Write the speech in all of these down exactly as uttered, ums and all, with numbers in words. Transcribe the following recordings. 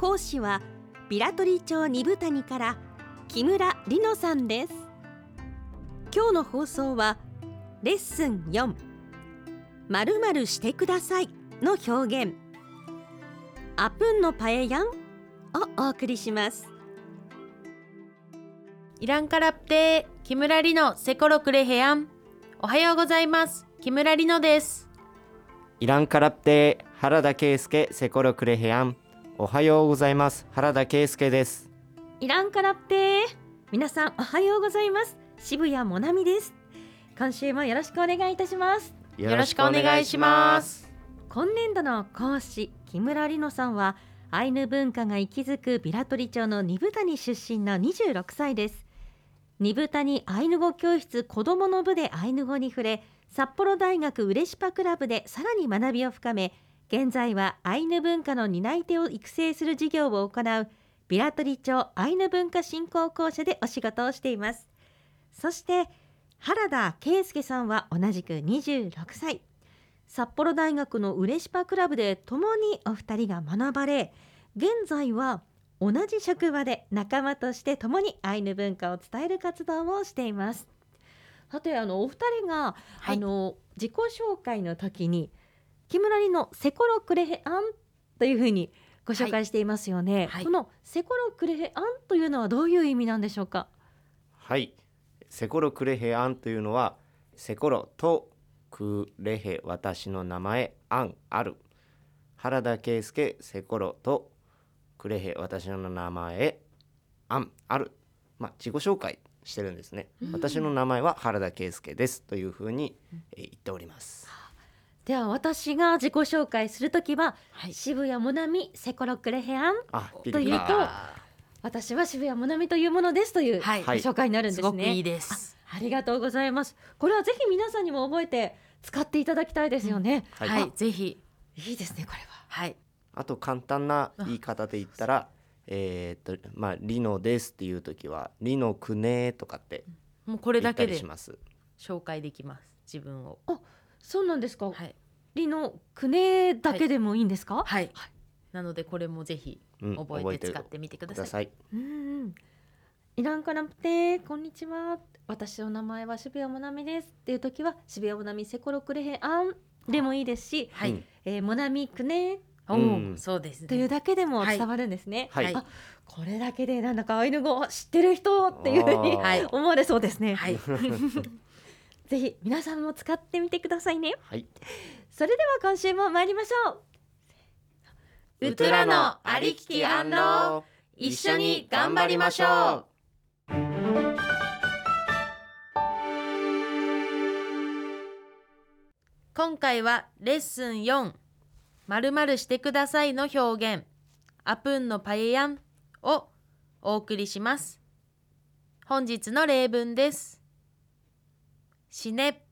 講師は平取町二部谷から木村里乃さんです。今日の放送はレッスンよん、〇〇してくださいの表現、アプンのパエヤンをお送りします。イランカラプテー木村里乃セコロクレヘアン。おはようございます、木村里乃です。イランカラプテー原田圭介セコロクレヘアン。おはようございます、原田圭介です。イランカラプテー皆さんおはようございます、渋谷もなみです。今週もよろしくお願いいたします。よろしくお願いします。今年度の講師木村里乃さんはアイヌ文化が息づく平取町の二部谷出身のにじゅうろくさいです。二部谷アイヌ語教室子どもの部でアイヌ語に触れ、札幌大学ウレシパクラブでさらに学びを深め、現在はアイヌ文化の担い手を育成する事業を行う平取町アイヌ文化振興公社でお仕事をしています。そして原田圭介さんは同じくにじゅうろくさい、札幌大学のウレシパクラブで共にお二人が学ばれ、現在は同じ職場で仲間として共にアイヌ文化を伝える活動をしています。さて、あのお二人が、はい、あの自己紹介の時に木村里乃セコロクレヘアンというふうにご紹介していますよね、はい、このセコロクレヘアンというのはどういう意味なんでしょうか。はい、セコロクレヘアンというのはセコロとクレヘ、私の名前、アン、ある。原田圭介セコロとクレヘ、私の名前、アン、ある。まあ、自己紹介してるんですね、うん、私の名前は原田圭介ですというふうに、えー、言っております。では私が自己紹介するときは、はい、渋谷もなみセコロクレヘアンというと、私は渋谷もなみというものですという、はい、紹介になるんですね。すごくいいです。 あ, ありがとうございます。これはぜひ皆さんにも覚えて使っていただきたいですよね、うん、はい、はい、ぜひ。いいですね、これは。はい、あと簡単な言い方で言ったら、えーっとまあ、リノですっていうときはリノくねとかって言ったりします。もうこれだけで紹介できます、自分を。あ、そうなんですか、はい、リノくねだけでもいいんですか。はい、はいはい、なのでこれもぜひ覚えて使ってみてください、うん、うん。イランカラプテこんにちは、私の名前は渋谷もなみですっていうときは渋谷もなみセコロクレヘアンでもいいですし、はい、えー、もなみくねうん、そうですね、というだけでも伝わるんですね、はいはい。あ、これだけでなんだかアイヌ語を知ってる人っていうふうに思われそうですね、はい、ぜひ皆さんも使ってみてくださいね、はい、それでは今週も参りましょう。ウトゥラのありききアンロー、一緒に頑張りましょう。今回はレッスンよん、〇〇してくださいの表現、アプンのパエヤンをお送りします。本日の例文です。死ね、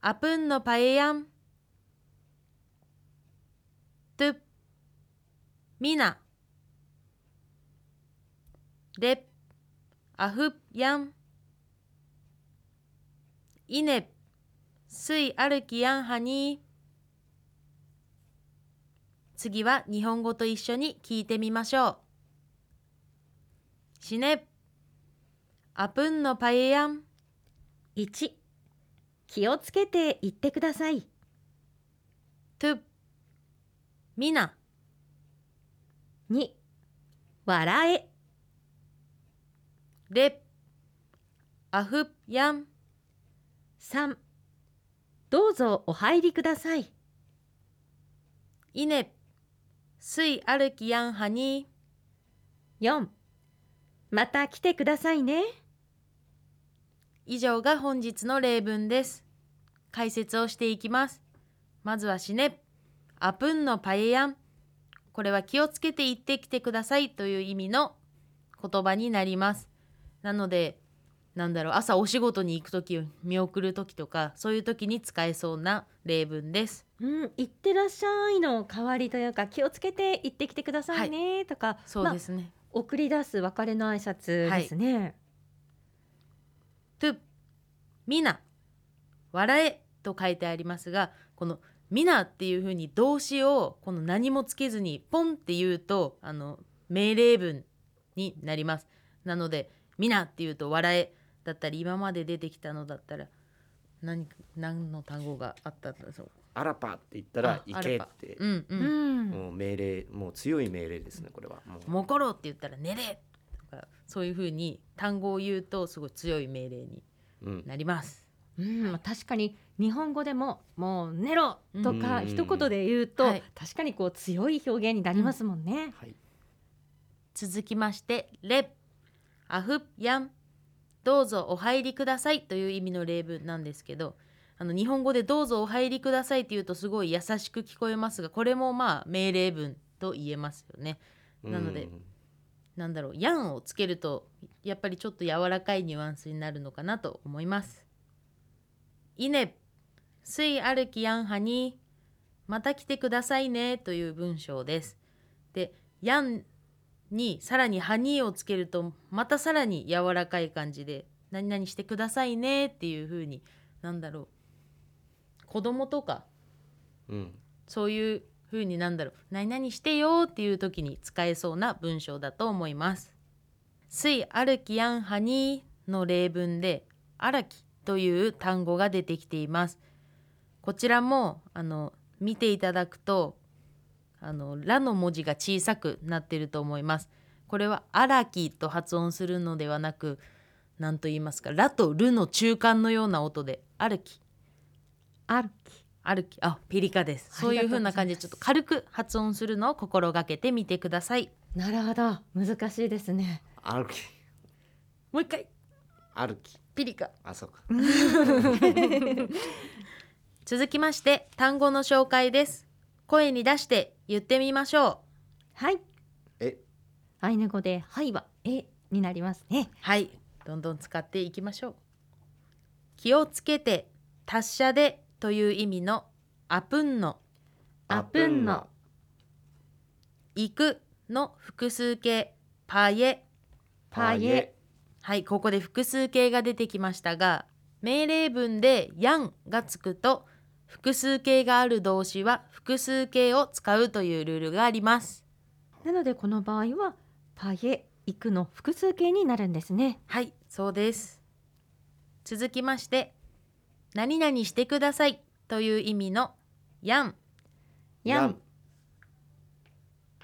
アプンのパエヤン。トゥ、みな。レ、アフヤン。イネ、すいあるきやんはに。次は日本語と一緒に聞いてみましょう。死ね、アプンのパエヤン。いち、気をつけて言ってください。に、みな。に、笑え。さん、アフヤン。さん、どうぞお入りください。いね、すいあるきやんはに。よん、また来てくださいね。以上が本日の例文です。解説をしていきます。まずは死ね、アプンのパエヤン。これは気をつけて行ってきてくださいという意味の言葉になります。なので、なんだろう、朝お仕事に行くとき、見送るときとか、そういうときに使えそうな例文です。うん、行ってらっしゃいの代わりというか、気をつけて行ってきてくださいねとか、はい、そうですね、まあ、送り出す別れの挨拶ですね、はい、トゥ、みな、笑えと書いてありますが、このみなっていうふうに動詞をこの何もつけずにポンって言うと、あの命令文になります。なので、みなっていうと笑えだったり、今まで出てきたのだったら 何, 何の単語があったんだろう。アラパって言ったら行けって、うんうん、もう命令、もう強い命令ですね、これは。もう、もころって言ったら寝れとか、そういうふうに単語を言うとすごい強い命令になります、うんうん。まあ、確かに日本語でももう寝ろとか一言で言うと、うんうん、確かにこう強い表現になりますもんね、うん、はい。続きましてレアフヤン、どうぞお入りくださいという意味の例文なんですけど、あの日本語でどうぞお入りくださいって言うとすごい優しく聞こえますが、これもまあ命令文と言えますよね。なので、なんだろう、ヤンをつけるとやっぱりちょっと柔らかいニュアンスになるのかなと思います。イネスイアルキヤンハニー、また来てくださいねという文章です。で、ヤンにさらにハニーをつけるとまたさらに柔らかい感じで、何々してくださいねっていう風に、なんだろう、子供とか、うん、そういう風に、なんだろう、何々してよっていう時に使えそうな文章だと思います。スイアルキヤンハニーの例文でアラキという単語が出てきています。こちらもあの見ていただくと、あのラの文字が小さくなっていると思います。これはアラキと発音するのではなく、何と言いますか、ラとルの中間のような音でアルキ、アルキ、アルキ、あ、ピリカです。そういう風な感じでちょっと軽く発音するのを心がけてみてください。なるほど、難しいですね。アルキ、もう一回アルキ、ピリカ、あ、そうか続きまして単語の紹介です。声に出して言ってみましょう。はい、え、アイヌ語ではいはえになりますね。はい、どんどん使っていきましょう。気をつけて達者でという意味のアプンノ、アプンノ、行くの複数形パイエ、パイエ、はい、ここで複数形が出てきましたが、命令文でヤンがつくと複数形がある動詞は複数形を使うというルールがあります。なのでこの場合はパエ行くの複数形になるんですね。はい、そうです。続きまして、何々してくださいという意味のやん、やん、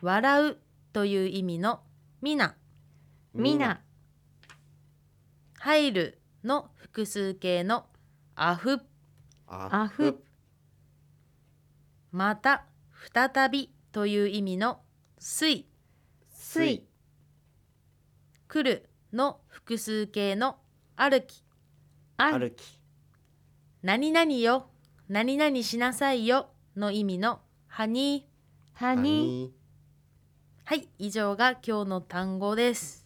笑うという意味のみな、みな、入るの複数形のあふ、あふ、また再びという意味のすい、すい、来るの複数形の歩き、歩き、何々よ、何々しなさいよの意味のハニー、ハニー。はい、以上が今日の単語です。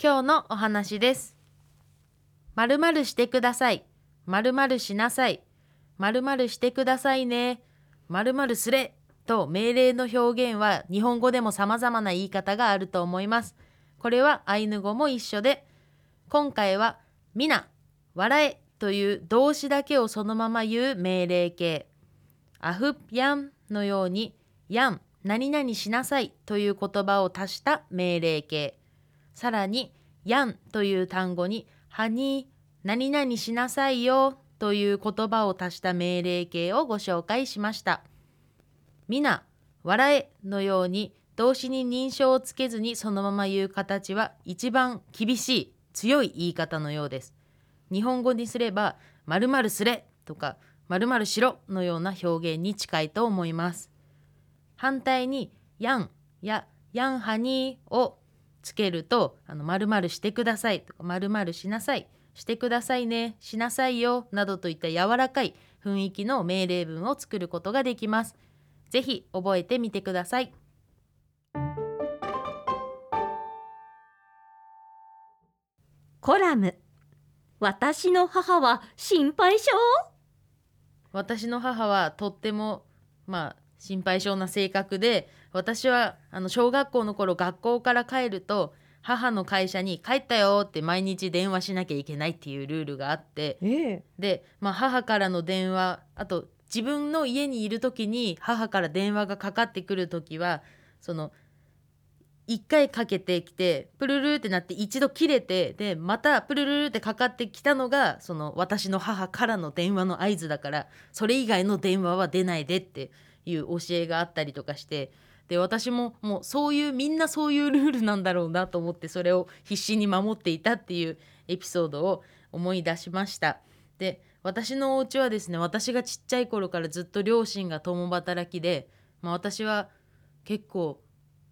今日のお話です。〇〇してください、〇〇しなさい、〇〇してくださいね、〇〇すれと命令の表現は日本語でも様々な言い方があると思います。これはアイヌ語も一緒で、今回はみな、笑えという動詞だけをそのまま言う命令形、アフヤンのようにヤン、何々しなさいという言葉を足した命令形、さらにヤンという単語にハニー、何々しなさいよという言葉を足した命令形をご紹介しました。みな、笑えのように動詞に認証をつけずにそのまま言う形は一番厳しい、強い言い方のようです。日本語にすれば〇〇すれとか〇〇しろのような表現に近いと思います。反対にヤンやヤンハニーをつけると、あの〇〇してくださいとか〇〇しなさい、してくださいね、しなさいよなどといった柔らかい雰囲気の命令文を作ることができます。ぜひ覚えてみてください。コラム、私の母は心配性。私の母はとっても、まあ、心配性な性格で、私はあの小学校の頃、学校から帰ると母の会社に帰ったよって毎日電話しなきゃいけないっていうルールがあって、ええ、で、まあ、母からの電話、あと自分の家にいる時に母から電話がかかってくる時は、そのいっかいかけてきてプルルってなって一度切れて、でまたプルルってかかってきたのがその私の母からの電話の合図だから、それ以外の電話は出ないでっていう教えがあったりとかして、で私ももうそういう、みんなそういうルールなんだろうなと思って、それを必死に守っていたっていうエピソードを思い出しました。で私のお家はですね、私がちっちゃい頃からずっと両親が共働きで、まあ、私は結構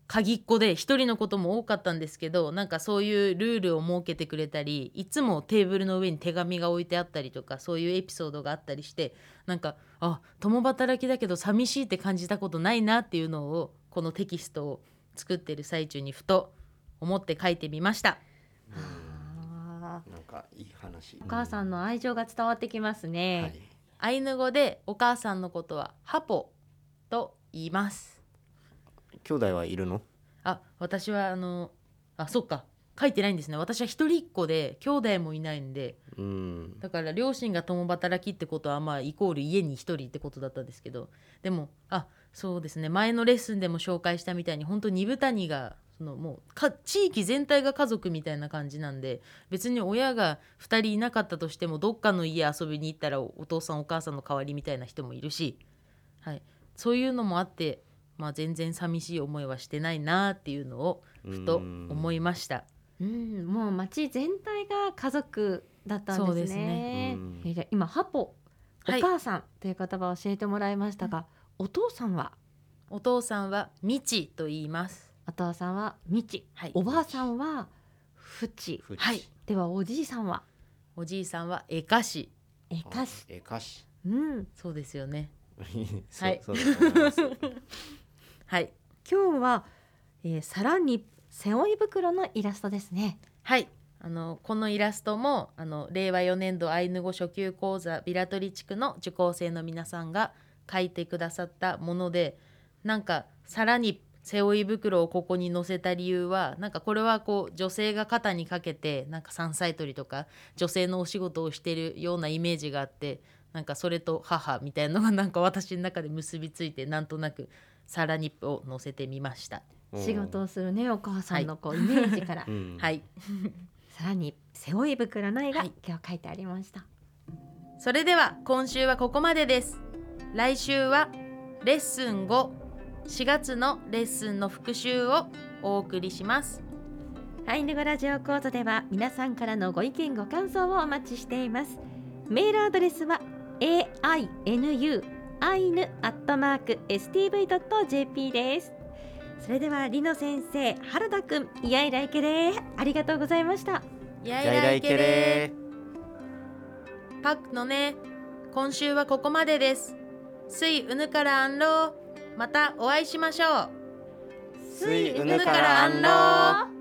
鍵っ子で一人のことも多かったんですけど、なんかそういうルールを設けてくれたり、いつもテーブルの上に手紙が置いてあったりとか、そういうエピソードがあったりして、なんかあ、共働きだけど寂しいって感じたことないなっていうのを、このテキストを作ってる最中にふと思って書いてみました。あ、なんかいい話。お母さんの愛情が伝わってきますね、はい、アイヌ語でお母さんのことはハポと言います。兄弟はいるの？あ、私はあの、あ、そっか、書いてないんですね。私は一人っ子で兄弟もいないんで、うん、だから両親が共働きってことは、まあイコール家に一人ってことだったんですけど、でもあ、そうですね、前のレッスンでも紹介したみたいに、本当に二部谷がそのもうか地域全体が家族みたいな感じなんで、別に親がふたりいなかったとしても、どっかの家遊びに行ったら お, お父さんお母さんの代わりみたいな人もいるし、はい、そういうのもあって、まあ、全然寂しい思いはしてないなっていうのをふと思いました。うんうん、もう町全体が家族だったんですね。そうですね。うん、じゃあ今ハポ、お母さんという言葉を教えてもらいましたが、はい、お父さんはお父さんはミチと言います。お父さんはみち、はい、おばあさんはふち、はい、ではおじいさんはおじいさんはえかし、えかし、えかし、うん、そうですよね。はい、そうそうだと思います。はい、今日は、えー、皿に背負い袋のイラストですね。はい、あのこのイラストもあのれいわよねんどアイヌ語初級講座ビラトリ地区の受講生の皆さんが書いてくださったもので、なんか皿に背負い袋をここに載せた理由は、なんかこれはこう女性が肩にかけて、なんか山菜採りとか女性のお仕事をしているようなイメージがあって、なんかそれと母みたいなのがなんか私の中で結びついて、なんとなくサラニップを載せてみました。仕事をするね、お母さんのこうイメージから、はいはい、さらに背負い袋の絵が今日書いてありました。はい、それでは今週はここまでです。来週はレッスンご、しがつのレッスンの復習をお送りします。アイヌ語ラジオ講座では皆さんからのご意見ご感想をお待ちしています。メールアドレスは エーアイエヌユーアイヌアットマークエスティーブイドットジェーピー です。それではリノ先生、原田くん、イヤイライケレー、ありがとうございました。イヤイライケレーパックのね、今週はここまでです。スイウヌからアンロー、またお会いしましょう。スイウヌからアンロー。